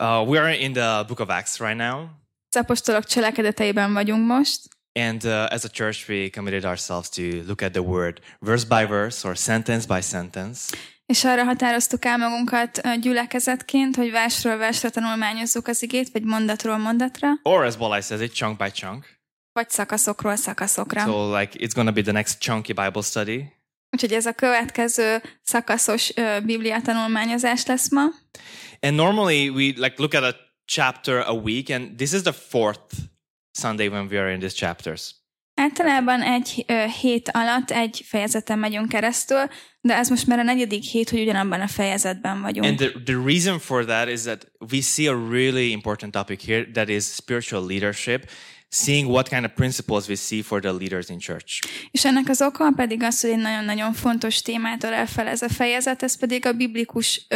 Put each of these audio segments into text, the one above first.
We are in the Book of Acts right now. Az apostolok cselekedeteiben vagyunk most. And as a church, we committed ourselves to look at the word verse by verse or sentence by sentence. És arra határoztuk el magunkat gyülekezetként, hogy versről versre tanulmányozzuk az igét, vagy mondatról mondatra. Or as Balázs says it, chunk by chunk. Vagy szakaszokról szakaszokra. So like it's going to be the next chunky Bible study. Úgyhogy ez a következő szakaszos Biblia tanulmányozás lesz ma. And normally we like look at a chapter a week, and this is the fourth Sunday when we are in these chapters. Általában egy hét alatt egy fejezeten megyünk keresztül, de ez most már a negyedik hét, hogy ugyanabban a fejezetben vagyunk. And the reason for that is that we see a really important topic here, that is spiritual leadership, seeing what kind of principles we see for the leaders in church. És ennek az oka pedig az, hogy egy nagyon-nagyon fontos témától elfel ez a fejezet, ez pedig a biblikus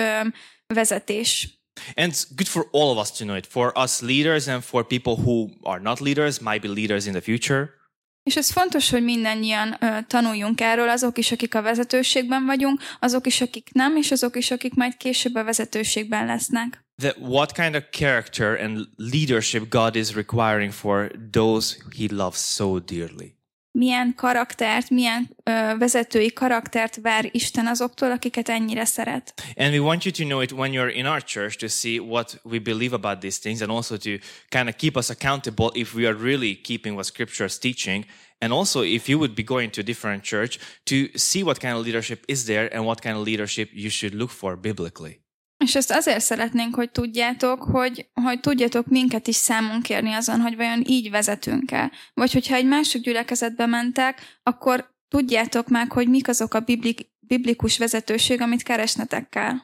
vezetés. And it's good for all of us to know it, for us leaders and for people who are not leaders, might be leaders in the future. És ez fontos, hogy mindannyian tanuljunk erről, azok is, akik a vezetőségben vagyunk, azok is, akik nem, és azok is, akik majd később a vezetőségben lesznek. That what kind of character and leadership God is requiring for those he loves so dearly. Milyen karaktert, milyen vezetői karaktert vár Isten azoktól, akiket ennyire szeret. And we want you to know it when you're in our church, to see what we believe about these things, and also to kind of keep us accountable if we are really keeping what Scripture is teaching, and also if you would be going to a different church, to see what kind of leadership is there and what kind of leadership you should look for biblically. És ezt azért szeretnénk, hogy tudjátok, hogy tudjátok minket is számon kérni azon, hogy vajon így vezetünk el. Vagy hogyha egy másik gyülekezetbe mentek, akkor tudjátok meg, hogy mik azok a biblikus vezetőség, amit keresnetek kell.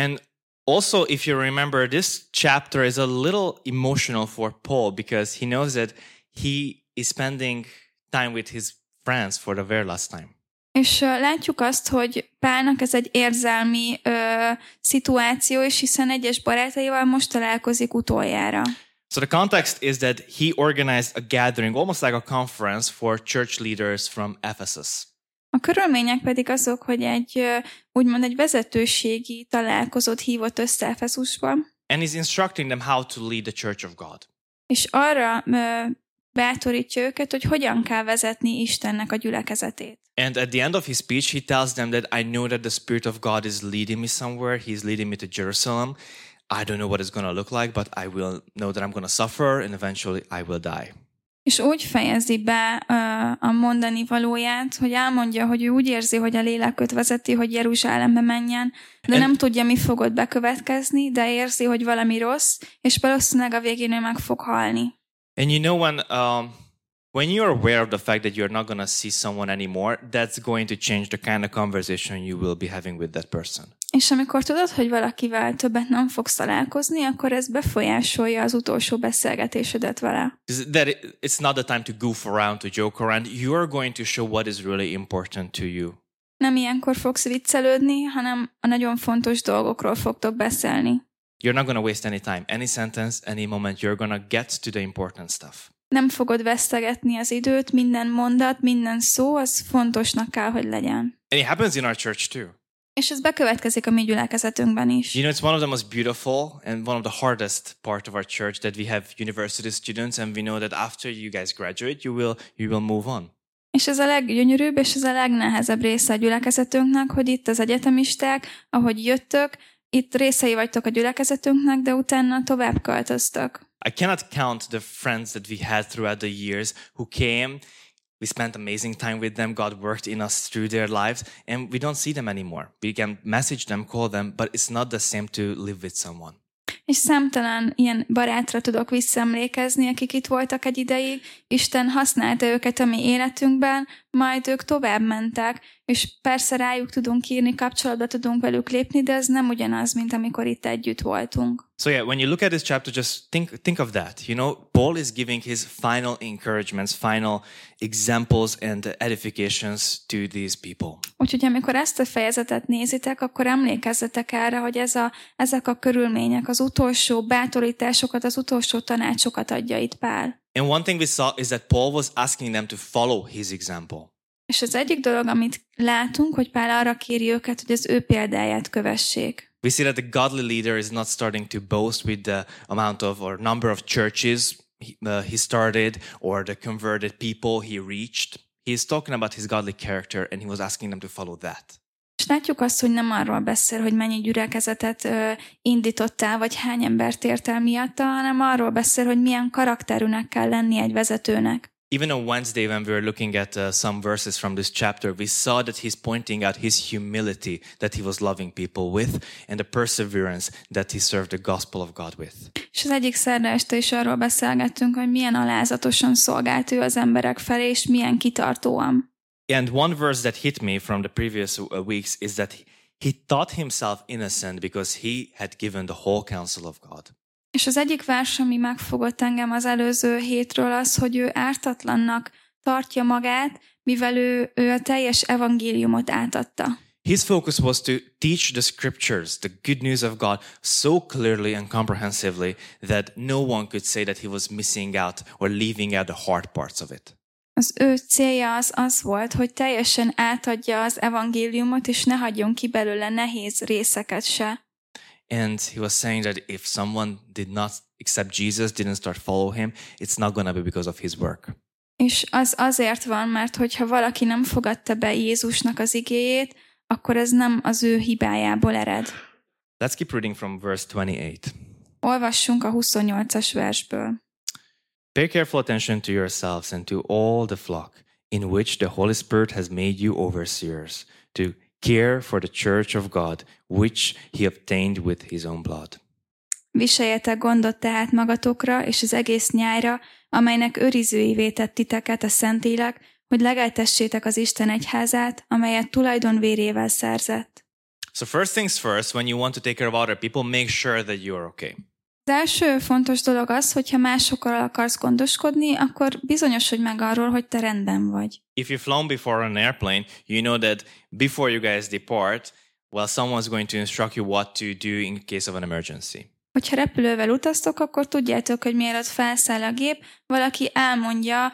And also, if you remember, this chapter is a little emotional for Paul, because he knows that he is spending time with his friends for the very last time. És látjuk azt, hogy Pálnak ez egy érzelmi szituáció, és hiszen egyes barátaival most találkozik utoljára. So the context is that he organized a gathering, almost like a conference for church leaders from Ephesus. A körülmények pedig azok, hogy úgymond egy vezetőségi találkozót hívott össze Efeszusba. And he's instructing them how to lead the Church of God. És arra bátorítja őket, hogy hogyan kell vezetni Istennek a gyülekezetét. And at the end of his speech, he tells them that I know that the Spirit of God is leading me somewhere. He's leading me to Jerusalem. I don't know what it's going to look like, but I will know that I'm going to suffer and eventually I will die. És úgy fejezi be a mondani valóját, hogy elmondja, hogy ő úgy érzi, hogy a lélek őt vezeti, hogy Jeruzsálembe menjen, de nem tudja, mi fogott bekövetkezni, de érzi, hogy valami rossz, és valószínűleg a végén ő meg fog halni. And you know, when you're aware of the fact that you're not going to see someone anymore, that's going to change the kind of conversation you will be having with that person. És amikor tudod, hogy valakivel többet nem fogsz találkozni, akkor ez befolyásolja az utolsó beszélgetésedet vele. It's not the time to goof around, to joke around. You are going to show what is really important to you. Nem ilyenkor fogsz viccelődni, hanem a nagyon fontos dolgokról fogtok beszélni. You're not going to waste any time, any sentence, any moment. You're going to get to the important stuff. Nem fogod vesztegetni az időt, minden mondat, minden szó, az fontosnak kell, hogy legyen. And it happens in our church too. És ez bekövetkezik a mi gyülekezetünkben is. You know, it's one of the most beautiful and one of the hardest part of our church that we have university students, and we know that after you guys graduate, you will move on. És ez a leggyönyörűbb, és ez a legnehezebb része a gyülekezetünknek, hogy itt az egyetemisták, ahogy jöttök, itt részei vagytok a gyülekezetünknek, de utána tovább költöztök. I cannot count the friends that we had throughout the years who came. We spent amazing time with them. God worked in us through their lives, and we don't see them anymore. We can message them, call them, but it's not the same to live with someone. És számtalan ilyen barátra tudok visszaemlékezni, akik itt voltak egy ideig. Isten használta őket a mi életünkben, majd ők tovább mentek, és persze rájuk tudunk írni, kapcsolatba tudunk velük lépni, de ez nem ugyanaz, mint amikor itt együtt voltunk. So yeah, when you look at this chapter, just think of that. You know, Paul is giving his final encouragements, final examples and edifications to these people. Úgyhogy amikor ezt a fejezetet nézitek, akkor emlékezzetek erre, hogy ezek a körülmények, az utolsó bátorításokat, az utolsó tanácsokat adja itt Pál. And one thing we saw is that Paul was asking them to follow his example. És az egyik dolog, amit látunk, hogy Pál arra kéri őket, hogy az ő példáját kövessék. We see that the godly leader is not starting to boast with the amount of or number of churches he started or the converted people he reached. He is talking about his godly character, and he was asking them to follow that. És látjuk azt, hogy nem arról beszél, hogy mennyi gyülekezetet indítottál, vagy hány embert értél miatta, hanem arról beszél, hogy milyen karakterűnek kell lenni egy vezetőnek. Even on Wednesday, when we were looking at some verses from this chapter, we saw that he's pointing out his humility that he was loving people with and the perseverance that he served the gospel of God with. És az egyik szerda este is arról beszélgettünk, hogy milyen alázatosan szolgált ő az emberek felé, és milyen kitartóan. And one verse that hit me from the previous weeks is that he thought himself innocent because he had given the whole counsel of God. És az egyik vers, ami megfogott engem az előző hétről az, hogy ő ártatlannak tartja magát, mivel ő a teljes evangéliumot átadta. His focus was to teach the scriptures, the good news of God, so clearly and comprehensively that no one could say that he was missing out or leaving out the hard parts of it. Az ő célja az volt, hogy teljesen átadja az evangéliumot, és ne hagyjon ki belőle nehéz részeket se. And he was saying that if someone did not accept Jesus, didn't start follow him, it's not going to be because of his work. És az azért van, mert hogyha valaki nem fogadta be Jézusnak az igéjét, akkor ez nem az ő hibájából ered. Let's keep reading from verse 28. Olvassunk a 28-as versből. Pay careful attention to yourselves and to all the flock in which the Holy Spirit has made you overseers, to care for the church of God, which he obtained with his own blood. Viseljetek gondot tehát magatokra és az egész nyájra, amelynek őrizőivé tett titeket a Szentlélek, hogy legeltessétek az Isten egyházát, amelyet tulajdonvérével szerzett. So first things first, when you want to take care of other people, make sure that you are okay. Az első fontos dolog az, hogyha másokkal akarsz gondoskodni, akkor bizonyos, hogy meg arról, hogy te rendben vagy. If you've flown before on an airplane, you know that before you guys depart, well, someone's going to instruct you what to do in case of an emergency. Hogyha repülővel utaztok, akkor tudjátok, hogy mielőtt felszáll a gép, valaki elmondja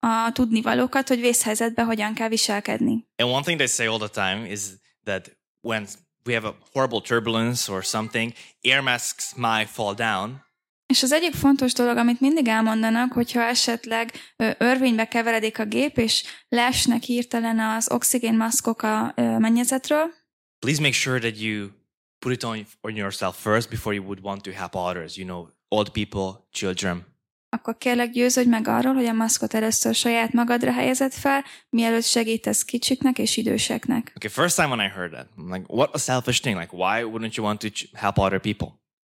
a tudnivalókat, hogy vészhelyzetben hogyan kell viselkedni. And one thing they say all the time is that when we have a horrible turbulence or something, air masks might fall down. És az egyik fontos dolog, amit mindig elmondanak, hogyha esetleg örvénybe keveredik a gép, és leesnek hirtelen az oxigénmaszkok a mennyezetről. Please make sure that you put it on yourself first before you would want to help others, you know, old people, children. Akkor kérlek győződj meg arról, hogy a maszkot először saját magadra helyezed fel, mielőtt segítesz kicsiknek és időseknek. Okay, first time when I heard that, I'm like, what a selfish thing, like why wouldn't you want to help other people?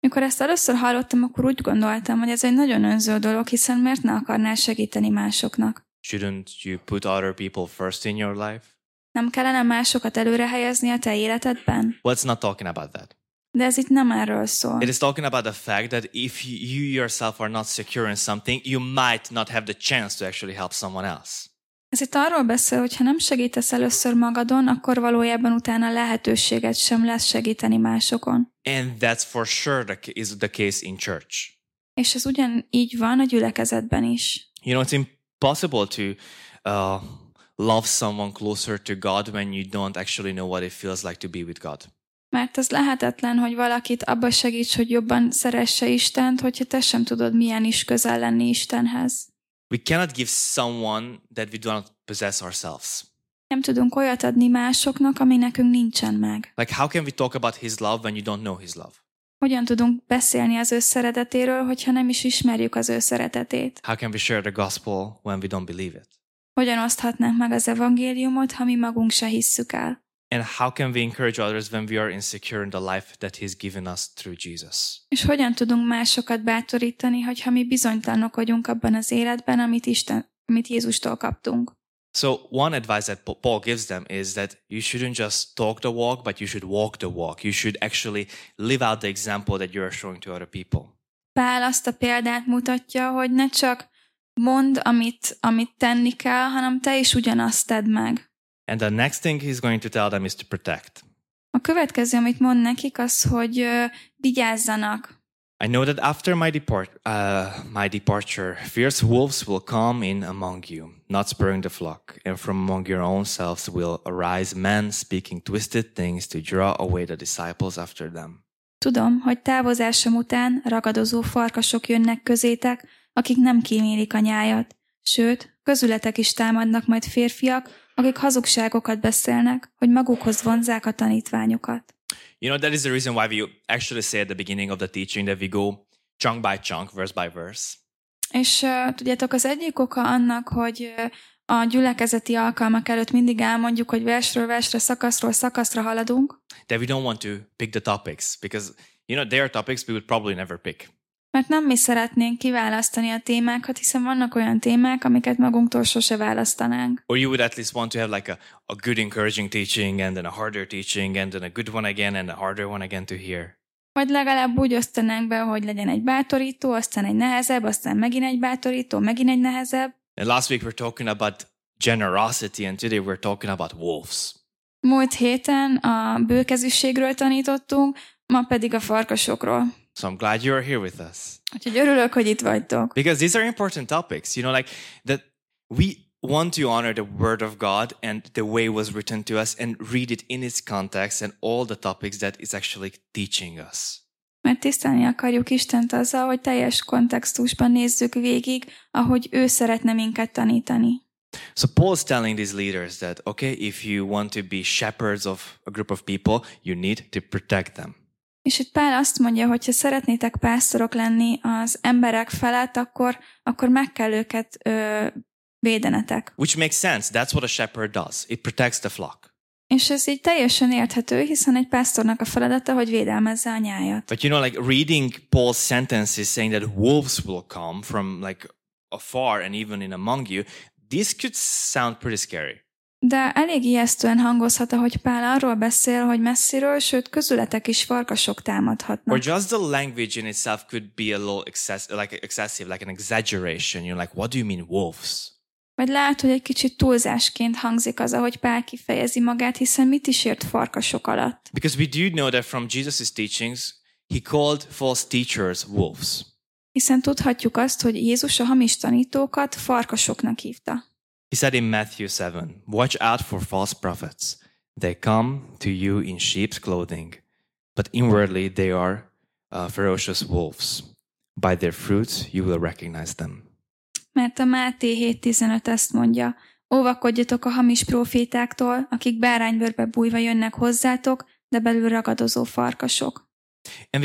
Mikor ezt először hallottam, akkor úgy gondoltam, hogy ez egy nagyon önző dolog, hiszen miért ne akarnál segíteni másoknak? Shouldn't you put other people first in your life? Nem kellene másokat előre helyezni a te életedben? Well, it's not talking about that. De ez itt nem erről szól. It is talking about the fact that if you yourself are not secure in something, you might not have the chance to actually help someone else. Ez itt arról beszél, hogy ha nem segítesz először magadon, akkor valójában utána lehetőséget sem lesz segíteni másokon. And that's for sure is the case in church. És ez ugyanígy van a gyülekezetben is. You know, it's impossible to love someone closer to God when you don't actually know what it feels like to be with God. Mert ez lehetetlen, hogy valakit abba segíts, hogy jobban szeresse Istent, hogyha te sem tudod, milyen is közel lenni Istenhez. We cannot give someone that we do not possess ourselves. Nem tudunk olyat adni másoknak, ami nekünk nincsen meg. Like how can we talk about his love when you don't know his love? Hogyan tudunk beszélni az ő szeretetéről, hogyha nem is ismerjük az ő szeretetét? How can we share the gospel when we don't believe it? Hogyan oszthatnánk meg az evangéliumot, ha mi magunk se hisszük el? And how can we encourage others when we are insecure in the life that he's given us through Jesus? És hogyan tudunk másokat bátorítani, hogyha mi bizonytalanok vagyunk abban az életben, amit Jézustól kaptunk? So one advice that Paul gives them is that you shouldn't just talk the walk, but you should walk the walk. You should actually live out the example that you are showing to other people. Pál azt a példát mutatja, hogy ne csak mondd, amit tenni kell, hanem te is ugyanazt tedd meg. And the next thing he's going to tell them is to protect. A következő, amit mond nekik, az, hogy vigyázzanak. I know that after my departure, fierce wolves will come in among you, not sparing the flock. And from among your own selves will arise men speaking twisted things to draw away the disciples after them. Tudom, hogy távozásom után ragadozó farkasok jönnek közétek, akik nem kímélik a nyájat. Sőt, közületek is támadnak majd férfiak, akik hazugságokat beszélnek, hogy magukhoz vonzzák a tanítványokat. You know, that is the reason why we actually say at the beginning of the teaching that we go chunk by chunk, verse by verse. És tudjátok, az egyik oka annak, hogy a gyülekezeti alkalmak előtt mindig elmondjuk, hogy versről versre, szakaszról szakaszra haladunk. That we don't want to pick the topics, because, you know, there are topics we would probably never pick. Mert nem mi szeretnénk kiválasztani a témákat, hiszen vannak olyan témák, amiket magunktól sose választanánk. Or you would at least want to have like a good encouraging teaching, and then a harder teaching, and then a good one again, and a harder one again to hear. Vagy legalább úgy osztanánk be, hogy legyen egy bátorító, aztán egy nehezebb, aztán megint egy bátorító, megint egy nehezebb. And last week we're talking about generosity, and today we're talking about wolves. Múlt héten a bőkezűségről tanítottunk, ma pedig a farkasokról. So I'm glad you are here with us. Örülök, hogy itt vagytok. Because these are important topics, you know, like that we want to honor the word of God and the way it was written to us and read it in its context and all the topics that it's actually teaching us. Mert tisztelni akarjuk Istent azzal, hogy teljes kontextusban nézzük végig, ahogy ő szeretne minket tanítani. So Paul is telling these leaders that, okay, if you want to be shepherds of a group of people, you need to protect them. És itt Pál azt mondja, hogy ha szeretnétek pásztorok lenni az emberek felett, akkor meg kell őket védenetek. Which makes sense. That's what a shepherd does. It protects the flock. És ez így teljesen érthető, hiszen egy pásztornak a feladata, hogy védelmezze a nyájat. But you know, like reading Paul's sentences saying that wolves will come from like afar and even in among you, this could sound pretty scary. De elég ijesztően hangozhat, ahogy Pál arról beszél, hogy messziről, sőt, közületek is farkasok támadhatnak. Or just the language in itself could be a little excessive, like an exaggeration. You're like, what do you mean wolves? Vagy lehet, hogy egy kicsit túlzásként hangzik az, ahogy Pál kifejezi magát, hiszen mit is ért farkasok alatt? Because we do know that from Jesus' teachings, he called false teachers wolves. Hiszen tudhatjuk azt, hogy Jézus a hamis tanítókat farkasoknak hívta. He said in Matthew 7, "Watch out for false prophets. They come to you in sheep's clothing, but inwardly they are ferocious wolves. By their fruits you will recognize them." Mert a Máté 7:15 ezt mondja: "Óvakodjatok a hamis profétáktól, akik báránybőrbe bújva jönnek hozzátok, de belül ragadozó farkasok." And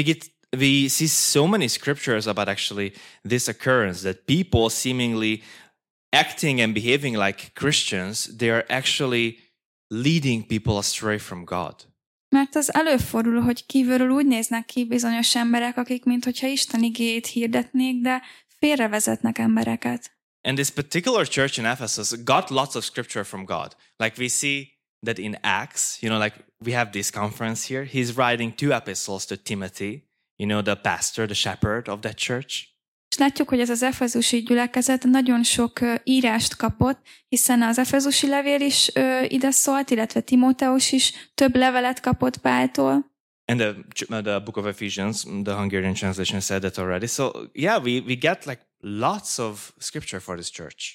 we see so many scriptures about actually this occurrence that people seemingly acting and behaving like Christians, they are actually leading people astray from God. Mert az előfordul, hogy kívülről úgy néznek ki bizonyos emberek, akik minthogyha Isten igéjét hirdetnék, de félrevezetnek embereket. And this particular church in Ephesus got lots of scripture from God. Like we see that in Acts, you know, like we have this conference here. He's writing 2 epistles to Timothy, you know, the pastor, the shepherd of that church. És látjuk, hogy ez az efezusi gyülekezet nagyon sok írást kapott, hiszen az efezusi levél is ide szólt, illetve Timóteus is több levelet kapott Páltól. And the Book of Ephesians, the Hungarian translation said that already. So yeah, we get like lots of scripture for this church.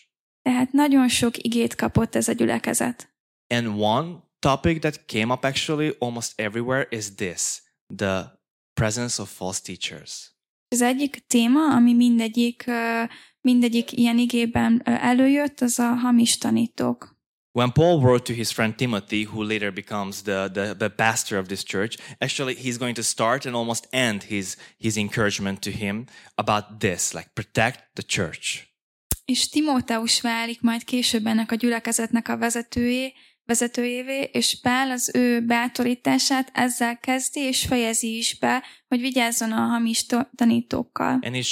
Tehát nagyon sok igét kapott ez a gyülekezet. And one topic that came up actually almost everywhere is this, the presence of false teachers. Az egyik téma, ami mindegyik ilyen igében előjött, az a hamis tanítók. When Paul wrote to his friend Timothy, who later becomes the pastor of this church, actually he's going to start and almost end his encouragement to him about this, like protect the church. És Timóteus válik majd később ennek a gyülekezetnek a vezetőjévé, és Pál az ő bátorítását ezzel kezdi, és fejezi is be, hogy vigyázzon a hamis tanítókkal. And he's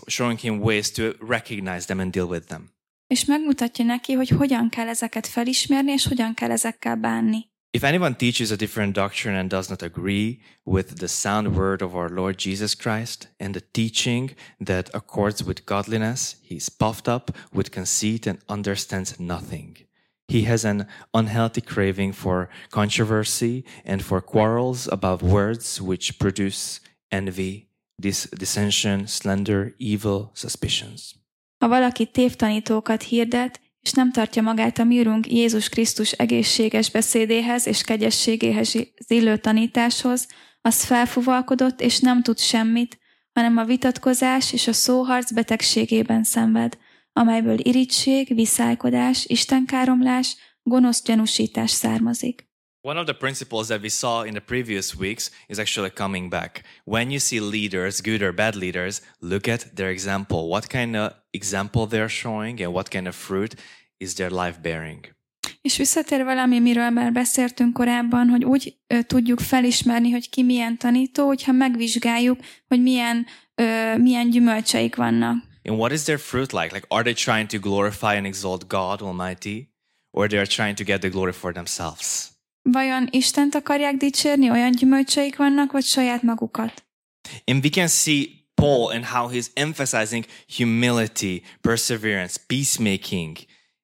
showing him ways to recognize them and deal with them. És megmutatja neki, hogy hogyan kell ezeket felismerni, és hogyan kell ezekkel bánni. If anyone teaches a different doctrine and does not agree with the sound word of our Lord Jesus Christ and the teaching that accords with godliness, he is puffed up with conceit and understands nothing. He has an unhealthy craving for controversy and for quarrels about words which produce envy dissension, slander, evil suspicions. Ha valaki tévtanítókat hirdet, és nem tartja magát a mi Urunk Jézus Krisztus egészséges beszédéhez és kegyességéhez illő tanításhoz, az felfúvalkodott és nem tud semmit, hanem a vitatkozás és a szóharc betegségében szenved, amelyből irigység, viszálykodás, istenkáromlás, gonosz gyanúsítás származik. One of the principles that we saw in the previous weeks is actually coming back. When you see leaders, good or bad leaders, look at their example. What kind of example they're showing and what kind of fruit is their life bearing? És visszatér valami, miről már beszéltünk korábban, hogy úgy tudjuk felismerni, hogy ki milyen tanító, hogyha megvizsgáljuk, hogy milyen gyümölcseik vannak. And what is their fruit like? Like, are they trying to glorify and exalt God Almighty, or they are trying to get the glory for themselves? Vajon Istent akarják dicsérni, olyan gyümölcseik vannak, vagy saját magukat? And we can see Paul and how he's emphasizing humility, perseverance, peacemaking.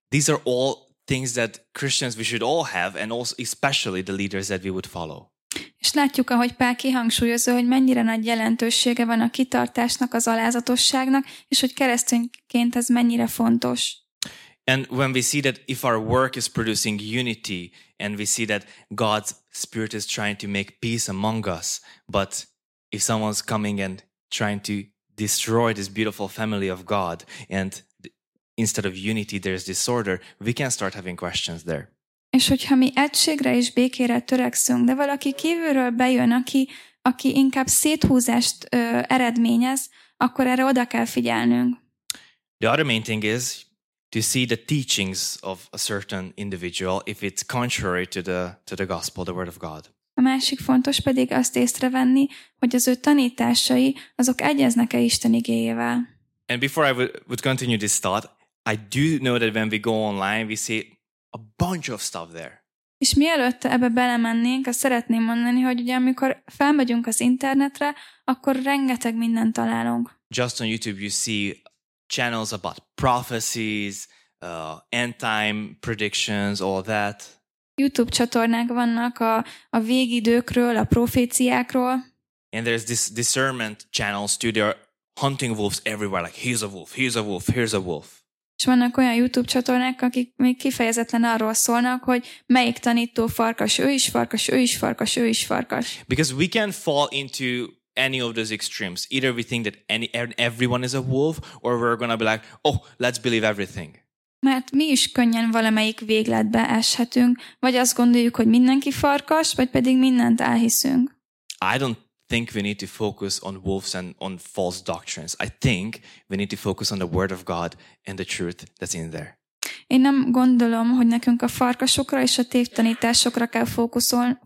These are all things that Christians we should all have, and also especially the leaders that we would follow. És látjuk, ahogy Pál kihangsúlyozza, hogy mennyire nagy jelentősége van a kitartásnak, az alázatosságnak, és hogy keresztényként ez mennyire fontos. And when we see that if our work is producing unity, and we see that God's Spirit is trying to make peace among us, but if someone's coming and trying to destroy this beautiful family of God, and instead of unity there is disorder, we can start having questions there. És hogyha mi egységre és békére törekszünk, de valaki kívülről bejön, aki inkább széthúzást eredményez, akkor erre oda kell figyelnünk. The other main thing is to see the teachings of a certain individual if it's contrary to the gospel, the word of God. A másik fontos pedig azt észrevenni, hogy az ő tanításai azok egyeznek-e Isten igéjével. And before I would continue this thought, I do know that when we go online, we see a bunch of stuff there. És mielőtt ebbe belemennénk, azt szeretném mondani, hogy ugye amikor felmegyünk az internetre, akkor rengeteg mindent találunk. Just on YouTube you see channels about prophecies, end time predictions, all that. YouTube csatornák vannak a végidőkről, a proféciákról. And there's this discernment channels too. There are hunting wolves everywhere, like here's a wolf, here's a wolf, here's a wolf. És vannak olyan YouTube csatornák, akik még kifejezetten arról szólnak, hogy melyik tanító farkas, ő is farkas, ő is farkas, ő is farkas. Because we can fall into any of those extremes. Either we think that everyone is a wolf, or we're gonna be like, oh, let's believe everything. Mert mi is könnyen valamelyik végletbe eshetünk, vagy azt gondoljuk, hogy mindenki farkas, vagy pedig mindent elhiszünk. I don't think we need to focus on wolves and on false doctrines. I think we need to focus on the word of God and the truth that's in there. Én nem gondolom, hogy nekünk a farkasokra és a tévtanításokra kell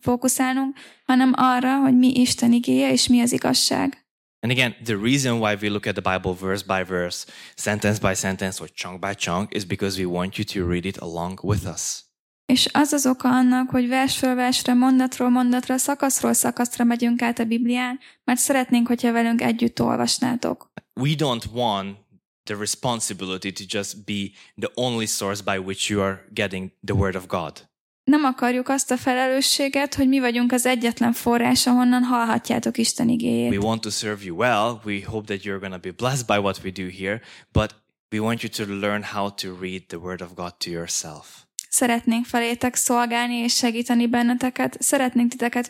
fókuszálnunk, hanem arra, hogy mi Isten igéje és mi az igazság. And again, the reason why we look at the Bible verse by verse, sentence by sentence, or chunk by chunk, is because we want you to read it along with us. És az az oka annak, hogy versről versre, mondatról mondatra, szakaszról szakaszra megyünk át a Biblián, mert szeretnénk, hogyha velünk együtt olvasnátok. We don't want the responsibility to just be the only source by which you are getting the word of God. Nem akarjuk azt a felelősséget, hogy mi vagyunk az egyetlen forrás, ahonnan hallhatjátok Isten igéjét. We want to serve you well. We hope that you're going to be blessed by what we do here, but we want you to learn how to read the word of God to yourself. Szeretnénk felétek szolgálni és segíteni benneteket. Szeretnénk titeket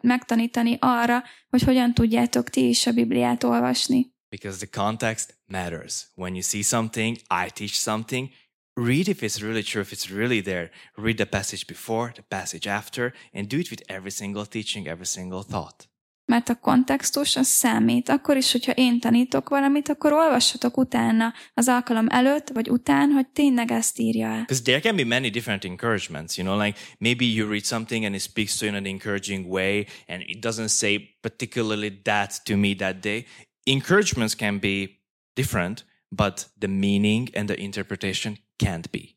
megtanítani arra, hogy hogyan tudjátok ti is a Bibliát olvasni. Because the context matters. When you see something, I teach something, read if it's really true, if it's really there. Read the passage before, the passage after, and do it with every single teaching, every single thought. Mert a kontextus az számít. Akkor is, hogyha én tanítok valamit, akkor olvassatok utána, az alkalom előtt vagy után, hogy tényleg ezt írja el. Because there can be many different encouragements, you know, like maybe you read something and it speaks to you in an encouraging way, and it doesn't say particularly that to me that day. Encouragements can be different, but the meaning and the interpretation can't be.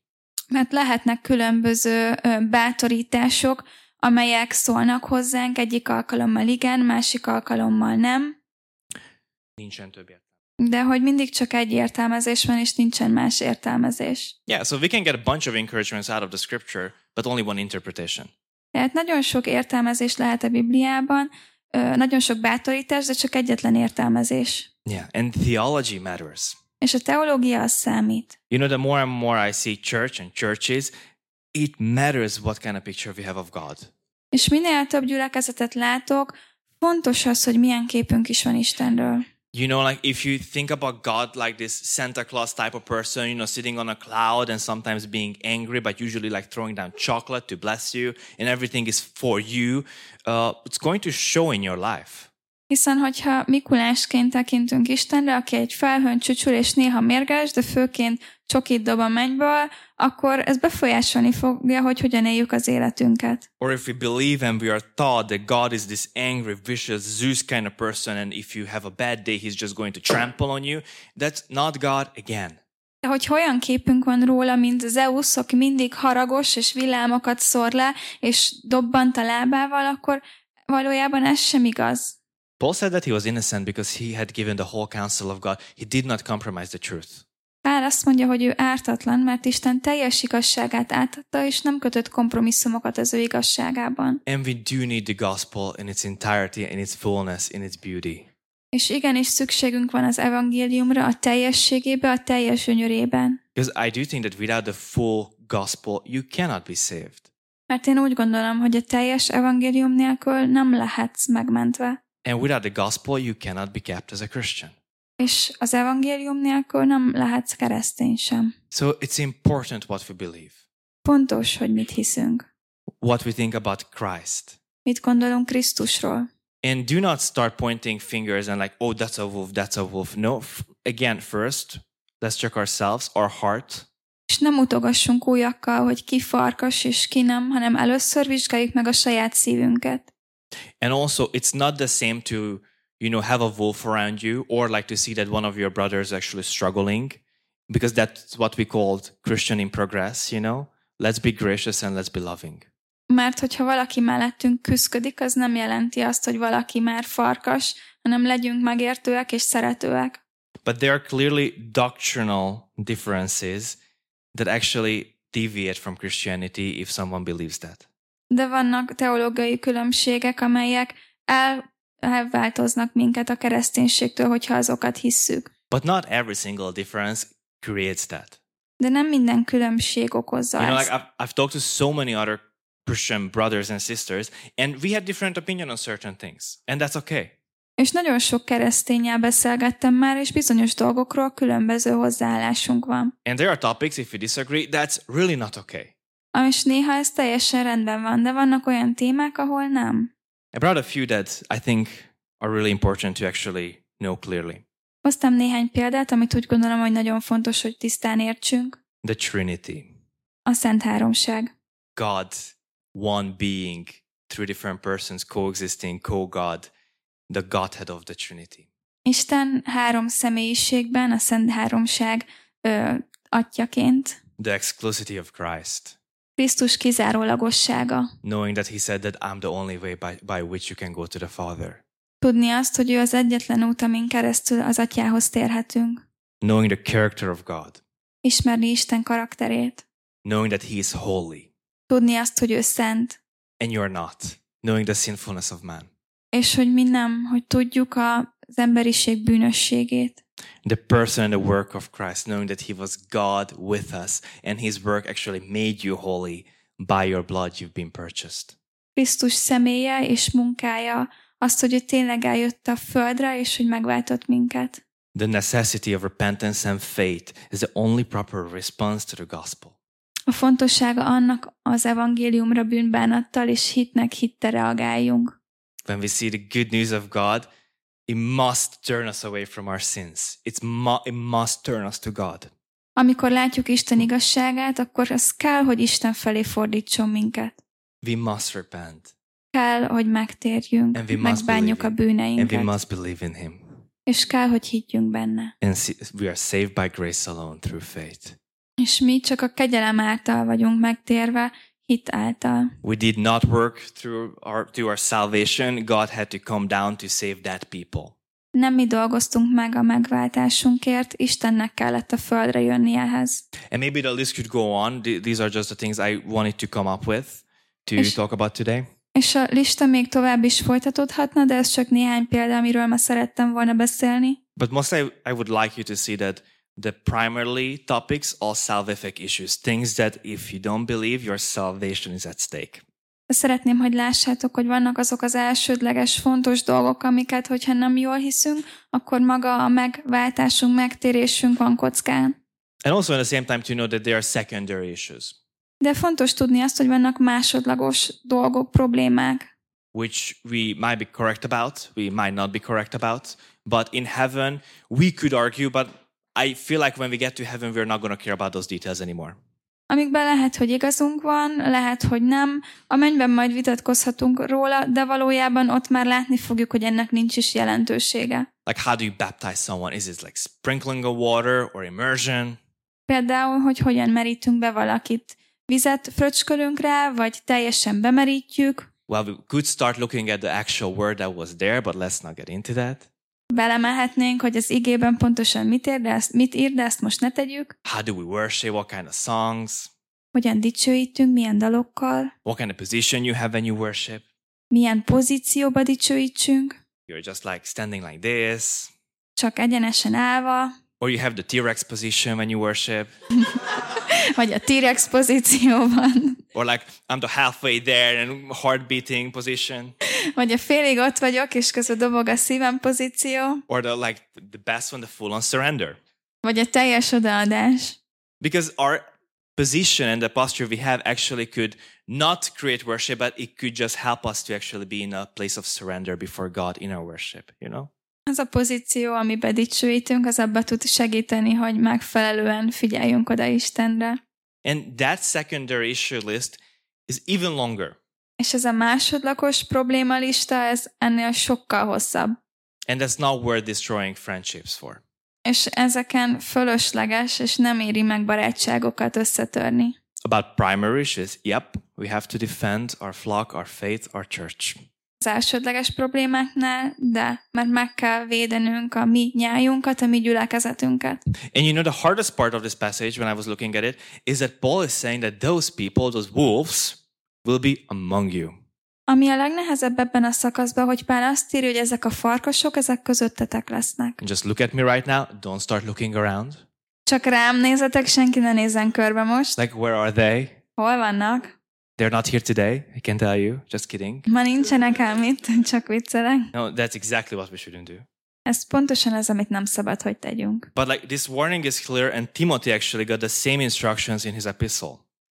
Mert lehetnek különböző bátorítások, amelyek szólnak hozzánk, egyik alkalommal igen, másik alkalommal nem. Nincsen több értelmezés. De hogy mindig csak egy értelmezés van, és nincsen más értelmezés. Yeah, so we can get a bunch of encouragements out of the scripture, but only one interpretation. Tehát nagyon sok értelmezés lehet a Bibliában, nagyon sok bátorítás, de csak egyetlen értelmezés. Yeah, and theology matters. És a teológia az számít. You know, the more and more I see church and churches, it matters what kind of picture we have of God. És minél több gyülekezetet látok, fontos az, hogy milyen képünk is van Istenről. You know, like if you think about God like this Santa Claus type of person, you know, sitting on a cloud and sometimes being angry, but usually like throwing down chocolate to bless you, and everything is for you, it's going to show in your life. Hiszen, hogyha Mikulásként tekintünk Istenre, aki egy felhőn csücsül, és néha mérges, de főként csokit dob a mennyből, akkor ez befolyásolni fogja, hogy hogyan éljük az életünket. Or if we believe and we are taught that God is this angry, vicious, Zeus kind of person, and if you have a bad day, he's just going to trample on you, that's not God again. De hogy olyan képünk van róla, mint Zeus, aki mindig haragos, és villámokat szór le, és dobbant a lábával, akkor valójában ez sem igaz. Paul said that he was innocent because he had given the whole counsel of God. He did not compromise the truth. Pál azt mondja, hogy ő ártatlan, mert Isten teljes igazságát átadta, és nem kötött kompromisszumokat az ő igazságában. And we do need the gospel in its entirety, in its fullness, in its beauty. És igenis szükségünk van az evangéliumra, a teljességébe, a teljes gyönyörében. Because I do think that without the full gospel, you cannot be saved. Mert én úgy gondolom, hogy a teljes evangélium nélkül nem lehetsz megmentve. And without the gospel, you cannot be kept as a Christian. És az evangélium nélkül nem lehetsz keresztény sem. So it's important what we believe. Fontos, hogy mit hiszünk. What we think about Christ. Mit gondolunk Krisztusról. And do not start pointing fingers and like, oh, that's a wolf, that's a wolf. No, again, first, let's check ourselves, our heart. És nem utogassunk újakkal, hogy ki farkas és ki nem, hanem először vizsgáljuk meg a saját szívünket. And also, it's not the same to, you know, have a wolf around you or like to see that one of your brothers actually struggling, because that's what we called Christian in progress, you know. Let's be gracious and let's be loving. Mert hogyha valaki mellettünk küszködik, az nem jelenti azt, hogy valaki már farkas, hanem legyünk megértőek és szeretőek. But there are clearly doctrinal differences that actually deviate from Christianity if someone believes that. De vannak teológiai különbségek, amelyek elváltoznak minket a kereszténységtől, hogyha azokat hisszük. But not every single difference creates that. De nem minden különbség okozza ezt. You know, like I've talked to so many other Christian brothers and sisters, and we had different opinion on certain things, and that's okay. És nagyon sok keresztényel beszélgettem már, és bizonyos dolgokról különböző hozzáállásunk van. And there are topics, if you disagree, that's really not okay. És néha ez teljesen rendben van, de vannak olyan témák, ahol nem. I brought a few that I think are really important to actually know clearly. Hoztam néhány példát, amit úgy gondolom, hogy nagyon fontos, hogy tisztán értsünk. The Trinity. A Szent Háromság. God, one being, three different persons coexisting, co-God, the Godhead of the Trinity. Isten három személyiségben, a Szent Háromság atyaként. The exclusivity of Christ. Krisztus kizárólagossága. Knowing that he said that I'm the only way by which you can go to the Father. Tudni azt, hogy ő az egyetlen út, amin keresztül az Atyához térhetünk. Knowing the character of God. Ismerni Isten karakterét. Knowing that he is holy. Tudni azt, hogy ő szent. And you are not. Knowing the sinfulness of man. És hogy mi nem, hogy tudjuk az emberiség bűnösségét. The person and the work of Christ, knowing that he was God with us, and his work actually made you holy by your blood you've been purchased. Krisztus személye és munkája, azt, hogy ő tényleg eljött a földre, és hogy megváltott minket. The necessity of repentance and faith is the only proper response to the gospel. A fontossága annak az evangéliumra bűnbánattal és hitnek hitte reagáljunk. When we see the good news of God, it must turn us away from our sins. It must turn us to God. Amikor látjuk Isten igazságát, akkor az kell, hogy Isten felé fordítson minket. We must repent. Kell, hogy megtérjünk, and we megbánjuk a bűneinket. And we must believe in him. És kell, hogy higgyünk benne. And we are saved by grace alone through faith. És mi csak a kegyelem által vagyunk megtérve, hit által. We did not work through our salvation. God had to come down to save that people. Nem mi dolgoztunk meg a megváltásunkért, Istennek kellett a földre jönnie ehhez. And maybe the list could go on. These are just the things I wanted to come up with to talk about today. És a lista még tovább is folytatódhatna, de ez csak néhány példa, amiről ma szerettem volna beszélni. But mostly I would like you to see that the primarily topics are salvific issues, things that if you don't believe, your salvation is at stake. Szeretném, hogy lássátok, hogy vannak azok az elsődleges fontos dolgok, amiket, hogyha nem jól hiszünk, akkor maga a megváltásunk, megtérésünk van kockán. And also at the same time to know that there are secondary issues. De fontos tudni azt, hogy vannak másodlagos dolgok, problémák. Which we might be correct about, we might not be correct about, but in heaven we could argue, but I feel like when we get to heaven we're not going to care about those details anymore. Amikben lehet, hogy igazunk van, lehet, hogy nem, a mennyben majd vitatkozhatunk róla, de valójában ott már látni fogjuk, hogy ennek nincs is jelentősége. Like how do you baptize someone? Is it like sprinkling of water or immersion? Például, hogy hogyan merítünk be valakit. Vizet fröcskölünk rá, vagy teljesen bemerítjük. Well, we could start looking at the actual word that was there, but let's not get into that. Belemehetnénk, hogy az igében pontosan mit ír, de ezt most ne tegyük. How do we worship? What kind of songs? Hogyan dicsőítünk, milyen dalokkal? What kind of position you have when you worship? Milyen pozícióba dicsőítsünk? You're just like standing like this. Csak egyenesen állva. Or you have the T-Rex position when you worship. Vagy a T-Rex pozícióban. Or like, I'm the halfway there and heart beating position. Vagy a félig ott vagyok, és közben dobog a szívem pozíció. Or the, like, the best one, the full on surrender. Vagy a teljes odaadás. Because our position and the posture we have actually could not create worship, but it could just help us to actually be in a place of surrender before God in our worship, you know? Az a pozíció, amiben dicsőítünk, az abba tud segíteni, hogy megfelelően figyeljünk oda Istenre. And that secondary issue list is even longer. És ez a másodlagos probléma lista, ez ennél sokkal hosszabb. And that's not worth destroying friendships for. És ezeken fölösleges, és nem éri meg barátságokat összetörni. About primary issues, yep, we have to defend our flock, our faith, our church. Az elsődleges problémáknál, de mert meg kell védenünk a mi nyájunkat, a mi gyülekezetünket. And you know the hardest part of this passage when I was looking at it is that Paul is saying that those people, those wolves, will be among you. Ami a legnehezebb ebben a szakaszban, hogy Pál azt írja, hogy ezek a farkasok, ezek közöttetek lesznek. Just look at me right now, don't start looking around. Csak rám nézzetek, senki ne nézzen körbe most. Like where are they? Hol vannak? They're not here today, I can tell you. Just kidding. Ma nincsenek ám itt, csak viccelek. No, that's exactly what we shouldn't do. Ez pontosan az, amit nem szabad, hogy tegyünk. But like this warning is clear, and Timothy actually got the same instructions in his epistle.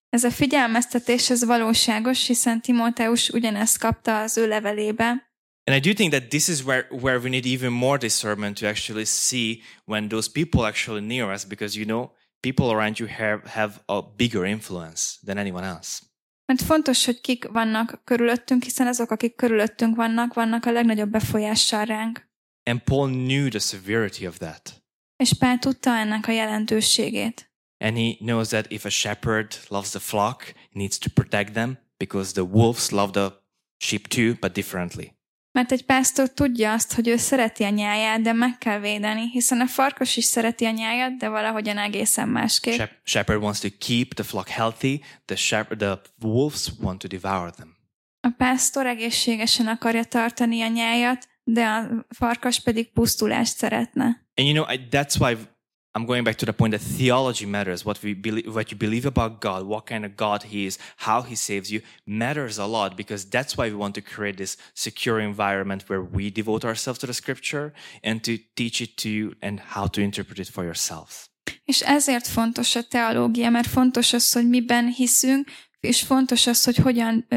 Ez a figyelmeztetés, ez valóságos, hiszen Timóteus ugyanezt kapta az ő levelébe. And I do think that this is where we need even more discernment to actually see when those people actually near us, because you know, people around you have a bigger influence than anyone else. Mert fontos, hogy kik vannak körülöttünk, hiszen azok, akik körülöttünk vannak, vannak a legnagyobb befolyással ránk. And Paul knew the severity of that. És Pál tudta ennek a jelentőségét. And he knows that if a shepherd loves the flock, he needs to protect them, because the wolves love the sheep too, but differently. Mert egy pásztor tudja azt, hogy ő szereti a nyáját, de meg kell védeni, hiszen a farkas is szereti a nyáját, de valahogyan egészen másképp. Shepherd wants to keep the flock healthy, the wolves want to devour them. A pásztor egészségesen akarja tartani a nyáját, de a farkas pedig pusztulást szeretne. And you know, that's why I'm going back to the point that theology matters. What you believe about God, what kind of God He is, how He saves you, matters a lot, because that's why we want to create this secure environment where we devote ourselves to the Scripture and to teach it to you and how to interpret it for yourselves. És ezért fontos a teológia, mert fontos az, hogy miben hiszünk, és fontos az, hogy hogyan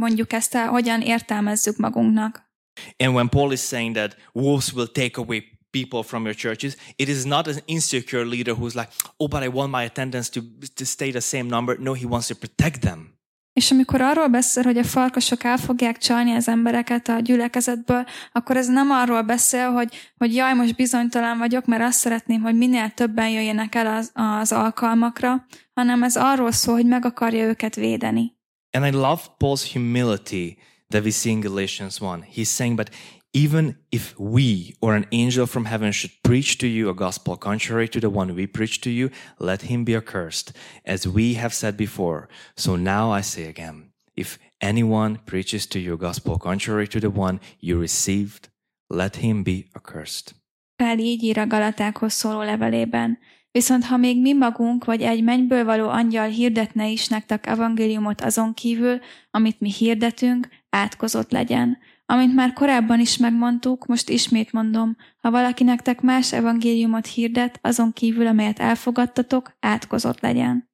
mondjuk ezt, hogyan értelmezzük magunknak. And when Paul is saying that wolves will take away people from your churches, it is not an insecure leader who's like, oh, but I want my attendance to stay the same number. No, he wants to protect them. És amikor arról beszél, hogy a farkasok el fogják csalni az embereket a gyülekezetből, akkor ez nem arról beszél, hogy jaj, most bizonytalan vagyok, mert azt szeretném, hogy minél többen jöjjenek el az alkalmakra, hanem ez arról szól, hogy meg akarja őket védeni. And I love Paul's humility that we see in Galatians 1. He's saying, but even if we or an angel from heaven should preach to you a gospel contrary to the one we preach to you, let him be accursed, as we have said before. So now I say again, If anyone preaches to you gospel contrary to the one you received, let him be accursed. Pál így ír a Galatákhoz szóló levelében. Viszont ha még mi magunk vagy egy mennyből való angyal hirdetne is nektek evangéliumot azon kívül, amit mi hirdetünk, átkozott legyen. Amint már korábban is megmondtuk, most ismét mondom, ha valaki nektek más evangéliumot hirdet, azon kívül, amelyet elfogadtatok, átkozott legyen.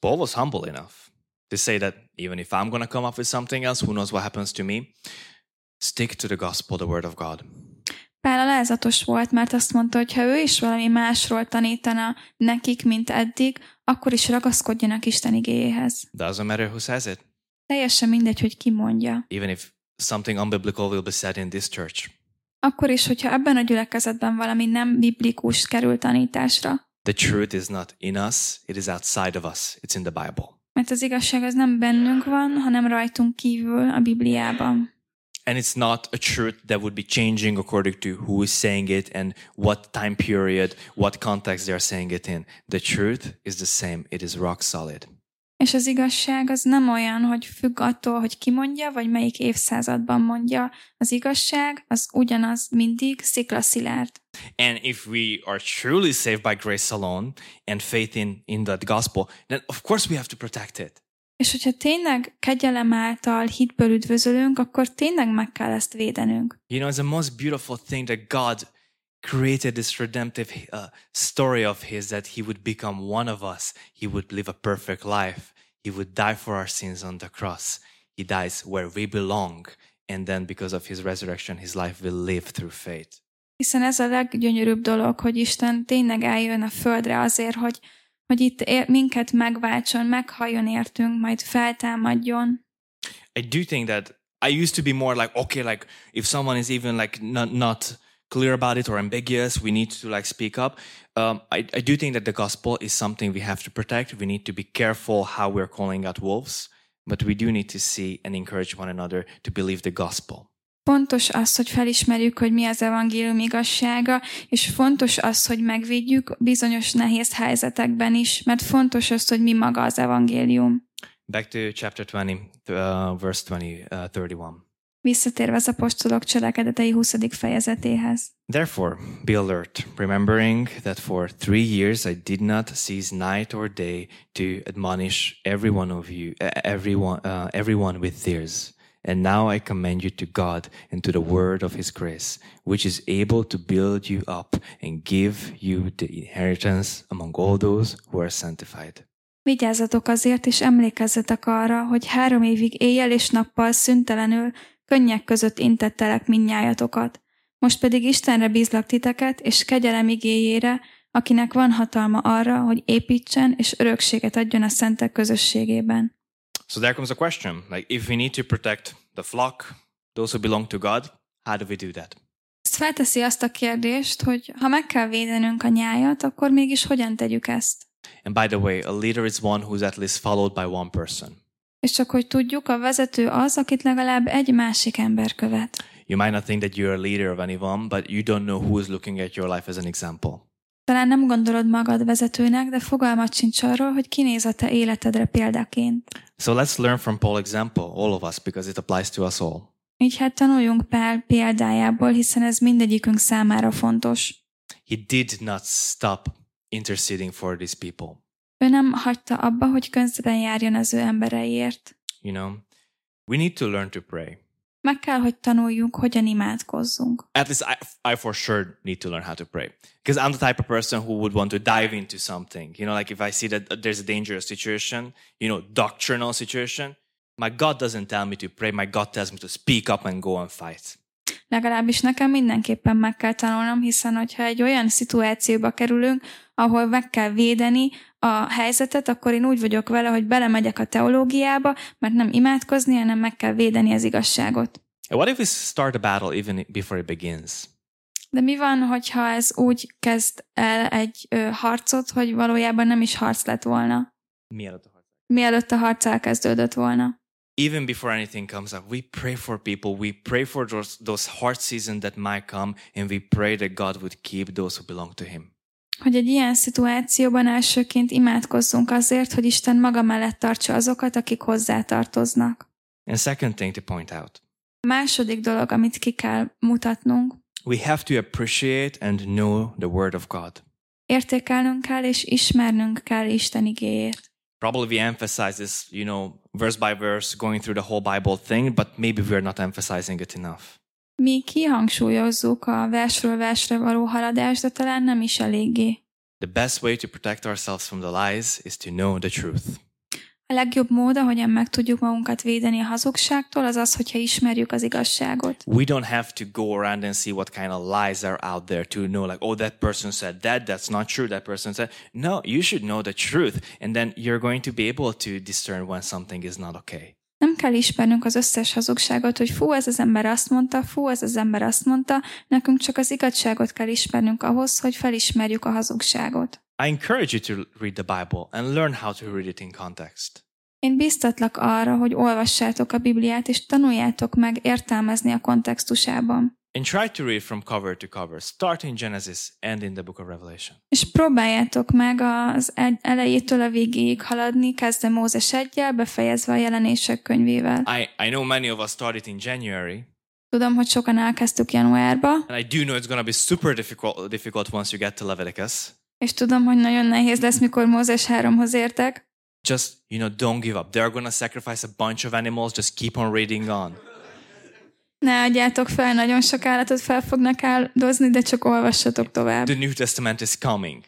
Paul was humble enough to say that even if I'm going to come up with something else, who knows what happens to me, stick to the gospel, the word of God. Pál alázatos volt, mert azt mondta, hogy ha ő is valami másról tanítana nekik, mint eddig, akkor is ragaszkodjanak Isten igéjéhez. Doesn't matter who says it. Teljesen mindegy, hogy ki mondja. Even if something unbiblical will be said in this church. Akkor is, hogyha ebben a gyülekezetben valami nem biblikus kerül tanításra. The truth is not in us, it is outside of us. It's in the Bible. Mert az igazság az nem bennünk van, hanem rajtunk kívül a Bibliában. And it's not a truth that would be changing according to who is saying it and what time period, what context they are saying it in. The truth is the same. It is rock solid. És az igazság az nem olyan, hogy függ attól, hogy ki mondja, vagy melyik évszázadban mondja. Az igazság az ugyanaz mindig sziklaszilárd. And if we are truly saved by grace alone and faith in that gospel, then of course we have to protect it. És hogyha tényleg kegyelem által hitből üdvözölünk, akkor tényleg meg kell ezt védenünk. You know, it's the most beautiful thing that God created this redemptive story of his, that he would become one of us. He would live a perfect life. He would die for our sins on the cross. He dies where we belong. And then because of his resurrection, his life will live through faith. Hiszen ez a leggyönyörűbb dolog, hogy Isten tényleg eljön a földre azért, hogy itt minket megváltson, meghalljon értünk, majd feltámadjon. I do think that I used to be more like, okay, like if someone is even like not clear about it or ambiguous, we need to like speak up. I do think that the gospel is something we have to protect. We need to be careful how we're calling out wolves, but we do need to see and encourage one another to believe the gospel. Fontos az, hogy felismerjük, hogy mi az evangélium igazsága, és fontos az, hogy megvédjük bizonyos nehéz helyzetekben is, mert fontos az, hogy mi maga az evangélium. Back to chapter 20, verse 31. Visszatérve az apostolok cselekedetei 20. fejezetéhez. Therefore, be alert, remembering that for 3 years I did not cease night or day to admonish everyone with tears. And now I commend you to God and to the word of his grace, which is able to build you up and give you the inheritance among all those who are sanctified. Vigyázzatok azért, és emlékezzetek arra, hogy 3 évig éjjel és nappal szüntelenül könnyek között intettelek mindnyájatokat. Most pedig Istenre bízlak titeket, és kegyelem igéjére, akinek van hatalma arra, hogy építsen és örökséget adjon a szentek közösségében. So there comes a question, like if we need to protect the flock, those who belong to God, how do we do that? Ez felteszi azt a kérdést, hogy ha meg kell védenünk a nyájat, akkor mégis hogyan tegyük ezt? And by the way, a leader is one who's at least followed by one person. És csak hogy tudjuk, a vezető az, akit legalább egy másik ember követ. You might not think that you're a leader of anyone, but you don't know who is looking at your life as an example. Talán nem gondolod magad vezetőnek, de fogalmat sincs arról, hogy kinéz a te életedre példaként. So let's learn from Paul's example, all of us, because it applies to us all. Így hát tanuljunk Pál példájából, hiszen ez mindegyikünk számára fontos. He did not stop interceding for these people. Ő nem hagyta abba, hogy közben járjon az ő embereiért. You know, we need to learn to pray. Meg kell, hogy tanuljunk, hogyan imádkozzunk. At least I for sure need to learn how to pray. Because I'm the type of person who would want to dive into something. You know, like if I see that there's a dangerous situation, you know, doctrinal situation, my God doesn't tell me to pray, my God tells me to speak up and go and fight. Legalábbis nekem mindenképpen meg kell tanulnom, hiszen hogyha egy olyan szituációba kerülünk, ahol meg kell védeni a helyzetet, akkor én úgy vagyok vele, hogy belemegyek a teológiába, mert nem imádkozni, hanem meg kell védeni az igazságot. What if we start a battle even before it begins? De mi van, hogyha ez úgy kezd el egy harcot, hogy valójában nem is harc lett volna? Mielőtt a harc elkezdődött volna. Even before anything comes up, we pray for people, we pray for those hard seasons that might come, and we pray that God would keep those who belong to him. Hogy egy ilyen szituációban elsőként imádkozzunk azért, hogy Isten maga mellett tartsa azokat, akik hozzá tartoznak. And second thing to point out. A második dolog, amit ki kell mutatnunk. We have to appreciate and know the Word of God. Értékelnünk kell és ismernünk kell Isten igéjét. Probably we emphasize this, verse by verse, going through the whole Bible thing, but maybe we're not emphasizing it enough. Mi kihangsúlyozzuk a versről versre való haladást, de talán nem is eléggé. The best way to protect ourselves from the lies is to know the truth. A legjobb mód, ahogyan meg tudjuk magunkat védeni a hazugságtól, az az, hogyha ismerjük az igazságot. We don't have to go around and see what kind of lies are out there to know, like, oh, that person said that, that's not true, that person said. No, you should know the truth, and then you're going to be able to discern when something is not okay. Nem kell ismernünk az összes hazugságot, hogy fú, ez az ember azt mondta, nekünk csak az igazságot kell ismernünk ahhoz, hogy felismerjük a hazugságot. I encourage you to read the Bible and learn how to read it in context. Én biztatlak arra, hogy olvassátok a Bibliát és tanuljátok meg értelmezni a kontextusában. And try to read from cover to cover, start in Genesis and in the Book of Revelation. És próbáljátok meg az elejétől a végéig haladni, kezdve Mózes 1-jel, befejezve a Jelenések könyvével. I know many of us started in January. Tudom, hogy sokan elkezdtük januárba. And I do know it's going to be super difficult once you get to Leviticus. És tudom, hogy nagyon nehéz lesz, mikor Mózes 3-hoz értek. Just, don't give up. They're going to sacrifice a bunch of animals. Just keep on reading on. Ne adjátok fel, nagyon sok állatot fel fognak áldozni, de csak olvassatok tovább. The New Testament is coming.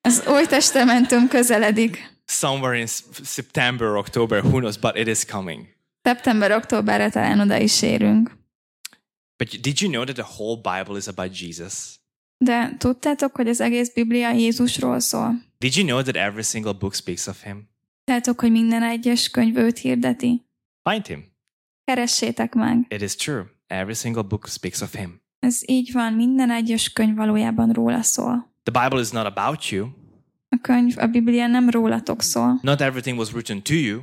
Az Új Testamentum közeledik. Somewhere in September, October, who knows, but it is coming. Szeptember-októberre talán oda is érünk. But did you know that the whole Bible is about Jesus? De tudtátok, hogy az egész Biblia Jézusról szól? Did you know that every single book speaks of him? Tudtátok, hogy minden egyes könyv őt hirdeti? Find him. Keressétek meg. It is true. Every single book speaks of him. Ez így van, minden egyes könyv valójában róla szól. The Bible is not about you. A könyv, a Biblia nem rólatok szól. Not everything was written to you.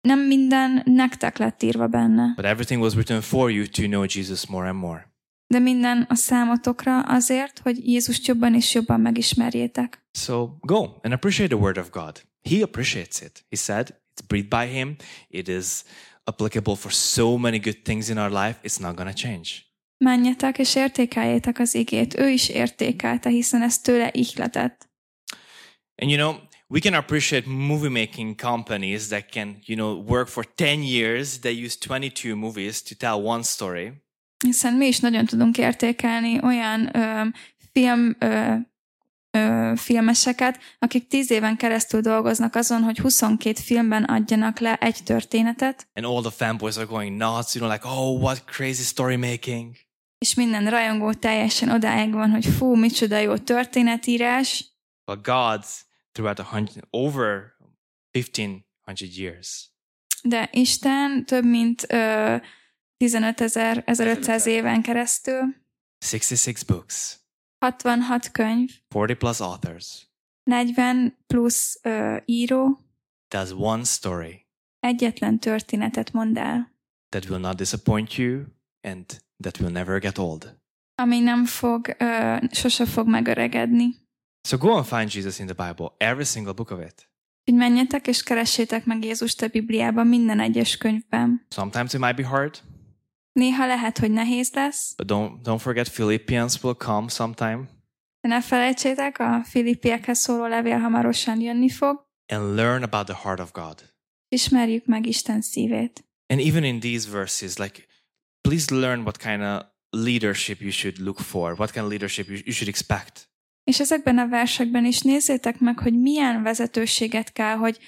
Nem minden nektek lett írva benne. But everything was written for you to know Jesus more and more. De minden a számotokra azért, hogy Jézust jobban és jobban megismerjétek. So go and appreciate the Word of God. He appreciates it. He said, it's breathed by him. It is applicable for so many good things in our life. It's not gonna change. Menjetek és értékeljétek az igét. Ő is értékelte, hiszen ez tőle ihletett. And we can appreciate movie-making companies that can, work for 10 years. They use 22 movies to tell one story. Hiszen mi is nagyon tudunk értékelni olyan filmeseket, akik 10 éven keresztül dolgoznak azon, hogy 22 filmben adjanak le egy történetet. And all the fanboys are going nuts, like, oh, what crazy story making. És minden rajongó teljesen odáig van, hogy fú, micsoda jó történetírás. But God, throughout over 1500 years. De Isten több mint 1500 éven keresztül. 66 books. 66 könyv. 40 plus authors. 40 plusz író. Does one story. Egyetlen történetet mond el. That will not disappoint you and that will never get old. Ami nem fog, sose fog megöregedni. So go and find Jesus in the Bible, every single book of it. Úgy menjetek és keressétek meg Jézust a Bibliában, minden egyes könyvben. Sometimes it might be hard. Néha lehet, hogy nehéz lesz. But don't forget Philippians will come sometime. De ne felejtsétek, a Filippiekhez szóló levél hamarosan jönni fog. And learn about the heart of God. Ismerjük meg Isten szívét. And even in these verses, like, please learn what kind of leadership you should look for, what kind of leadership you should expect. És ezekben a versekben is nézzétek meg, hogy milyen vezetőséget kell, hogy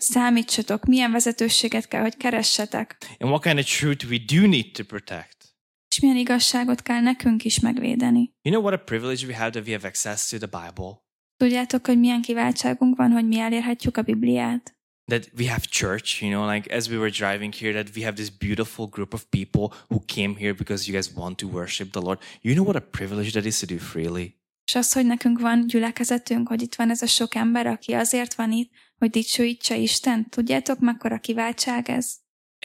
számítsatok, milyen vezetőséget kell, hogy keressetek. And what kind of truth we do need to protect. És milyen igazságot kell nekünk is megvédeni. You know what a privilege we have that we have access to the Bible. Tudjátok, hogy milyen kiváltságunk van, hogy mi elérhetjük a Bibliát. That we have church, like as we were driving here, that we have this beautiful group of people who came here because you guys want to worship the Lord. You know what a privilege that is to do freely. És az, hogy nekünk van gyülekezetünk, hogy itt van ez a sok ember, aki azért van itt, hogy dicsőítse Isten. Tudjátok, mekkora kiváltság ez?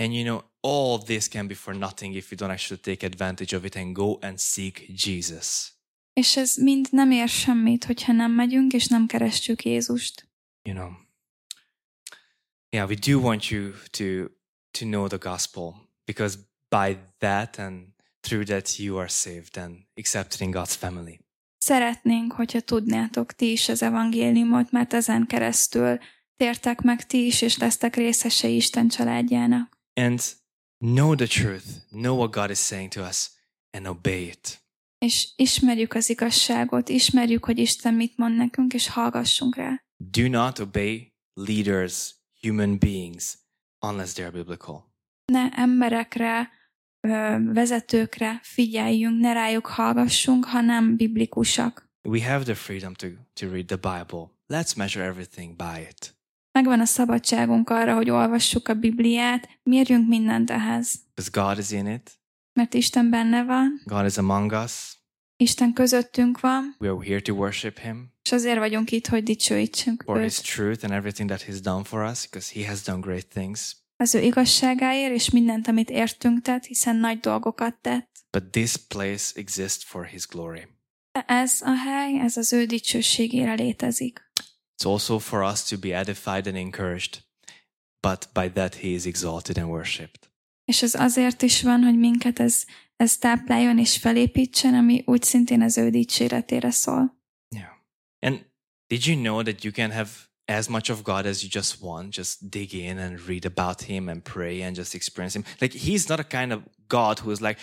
And all this can be for nothing if you don't actually take advantage of it and go and seek Jesus. És ez mind nem ér semmit, hogyha nem megyünk és nem keressük Jézust. Yeah, we do want you to know the gospel. because by that and through that you are saved and accepted in God's family. Szeretnénk, hogyha tudnátok ti is az evangéliumot, mert ezen keresztül tértek meg ti is, és lesztek részesei Isten családjának. And know the truth, know what God is saying to us, and obey it. És ismerjük az igazságot, ismerjük, hogy Isten mit mond nekünk, és hallgassunk rá. Do not obey leaders, human beings, unless they are biblical. Ne emberekre, vezetőkre figyeljünk, ne rájuk hallgassunk, ha nem biblikusak. We have the freedom to read the Bible. Let's measure everything by it. Megvan a szabadságunk arra, hogy olvassuk a Bibliát, mérjünk mindent ehhez. Because God is in it. Mert Isten benne van. God is among us. Isten közöttünk van. We are here to worship him. És azért vagyunk itt, hogy dicsőítsünk őt. For his truth and everything that he's done for us, because he has done great things. Az ő igazságáért és mindent, amit értünk tett, hiszen nagy dolgokat tett. But this place exists for his glory. Ez a hely, ez az ő dicsőségére létezik. It's also for us to be edified and encouraged, but by that he is exalted and worshipped. És ez azért is van, hogy minket ez tápláljon és felépítsen, ami úgy szintén az ő dicséretére szól. Yeah. And did you know that you can have as much of God as you just want? Just dig in and read about him and pray and just experience him. Like, he's not a kind of God who is like,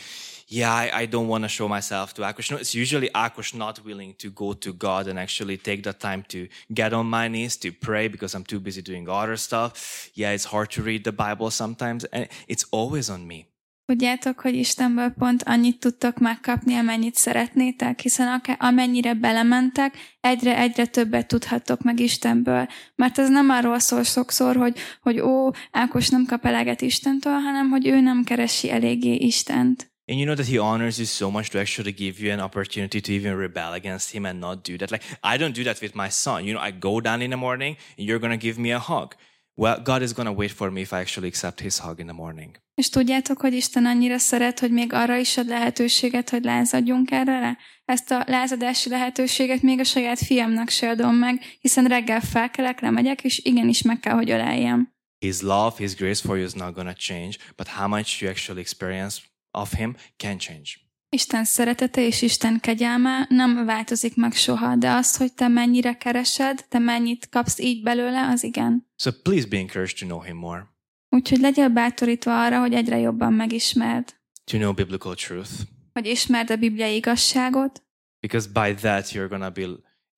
yeah, I don't want to show myself to Akush. No, it's usually Akush not willing to go to God and actually take the time to get on my knees to pray because I'm too busy doing other stuff. Yeah, it's hard to read the Bible sometimes. And it's always on me. Tudjátok, hogy Istenből pont annyit tudtok megkapni, amennyit szeretnétek, hiszen amennyire belementek, egyre többet tudhattok meg Istenből. Mert ez nem arról szól sokszor, hogy ó, Ákos nem kap eleget Istentől, hanem hogy ő nem keresi eléggé Istent. And you know that he honors you so much to actually give you an opportunity to even rebel against him and not do that. Like, I don't do that with my son. You know, I go down in the morning and you're going to give me a hug. Well, God is going to wait for me if I actually accept his hug in the morning. És tudjátok, hogy Isten annyira szeret, hogy még arra is ad lehetőséget, hogy lázadjunk erre rá? Ezt a lázadási lehetőséget még a saját fiamnak se adom meg, hiszen reggel felkelek, lemegyek, és igenis meg kell, hogy öleljem. His love, his grace for you is not going to change, but how much you actually experience of him can change. Isten szeretete és Isten kegyelme nem változik meg soha, de az, hogy te mennyire keresed, te mennyit kapsz így belőle, az igen. So please be encouraged to know him more. Úgyhogy legyél bátorítva arra, hogy egyre jobban megismerd. To know biblical truth. Hogy ismerd a bibliai igazságot. Because by that you're gonna be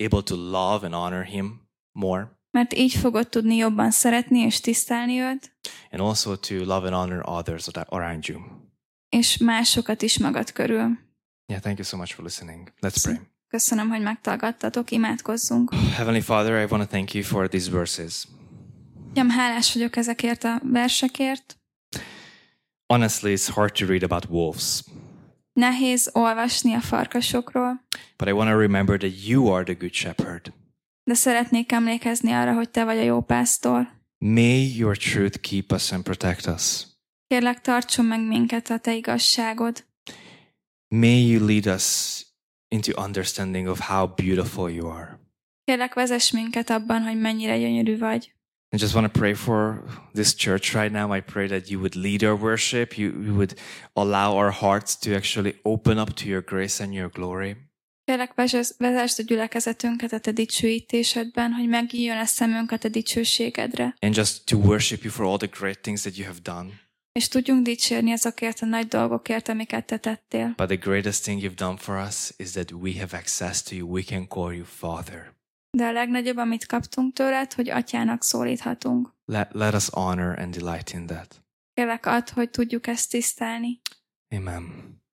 able to love and honor him more. Mert így fogod tudni jobban szeretni és tisztelni őt. And also to love and honor others around you. És másokat is magad körül. Yeah, thank you so much for listening. Let's pray. Köszönöm, hogy meghallgattatok, imádkozzunk. Heavenly Father, I want to thank you for these verses. Uram, hálás vagyok ezekért a versekért. Honestly, it's hard to read about wolves. Nehéz olvasni a farkasokról. But I want to remember that you are the good shepherd. De szeretnék emlékezni arra, hogy te vagy a jó pásztor. May your truth keep us and protect us. Kérlek, tartson meg minket a te igazságod. May you lead us into understanding of how beautiful you are. Kérlek, vezess minket abban, hogy mennyire gyönyörű vagy. I just want to pray for this church right now. I pray that you would lead our worship. You would allow our hearts to actually open up to your grace and your glory. Kérlek, vezess a gyülekezetünket a te dicsőítésedben, hogy megnyíljon a szemünk a te dicsőségedre. And just to worship you for all the great things that you have done. És tudjunk dicsérni azokért a nagy dolgokért, amiket te tettél. But the greatest thing you've done for us is that we have access to you. We can call you Father. De a legnagyobb, amit kaptunk tőled, hogy atyának szólíthatunk. Let us honor and delight in that. Kérlek, add, hogy tudjuk ezt tisztelni. Amen.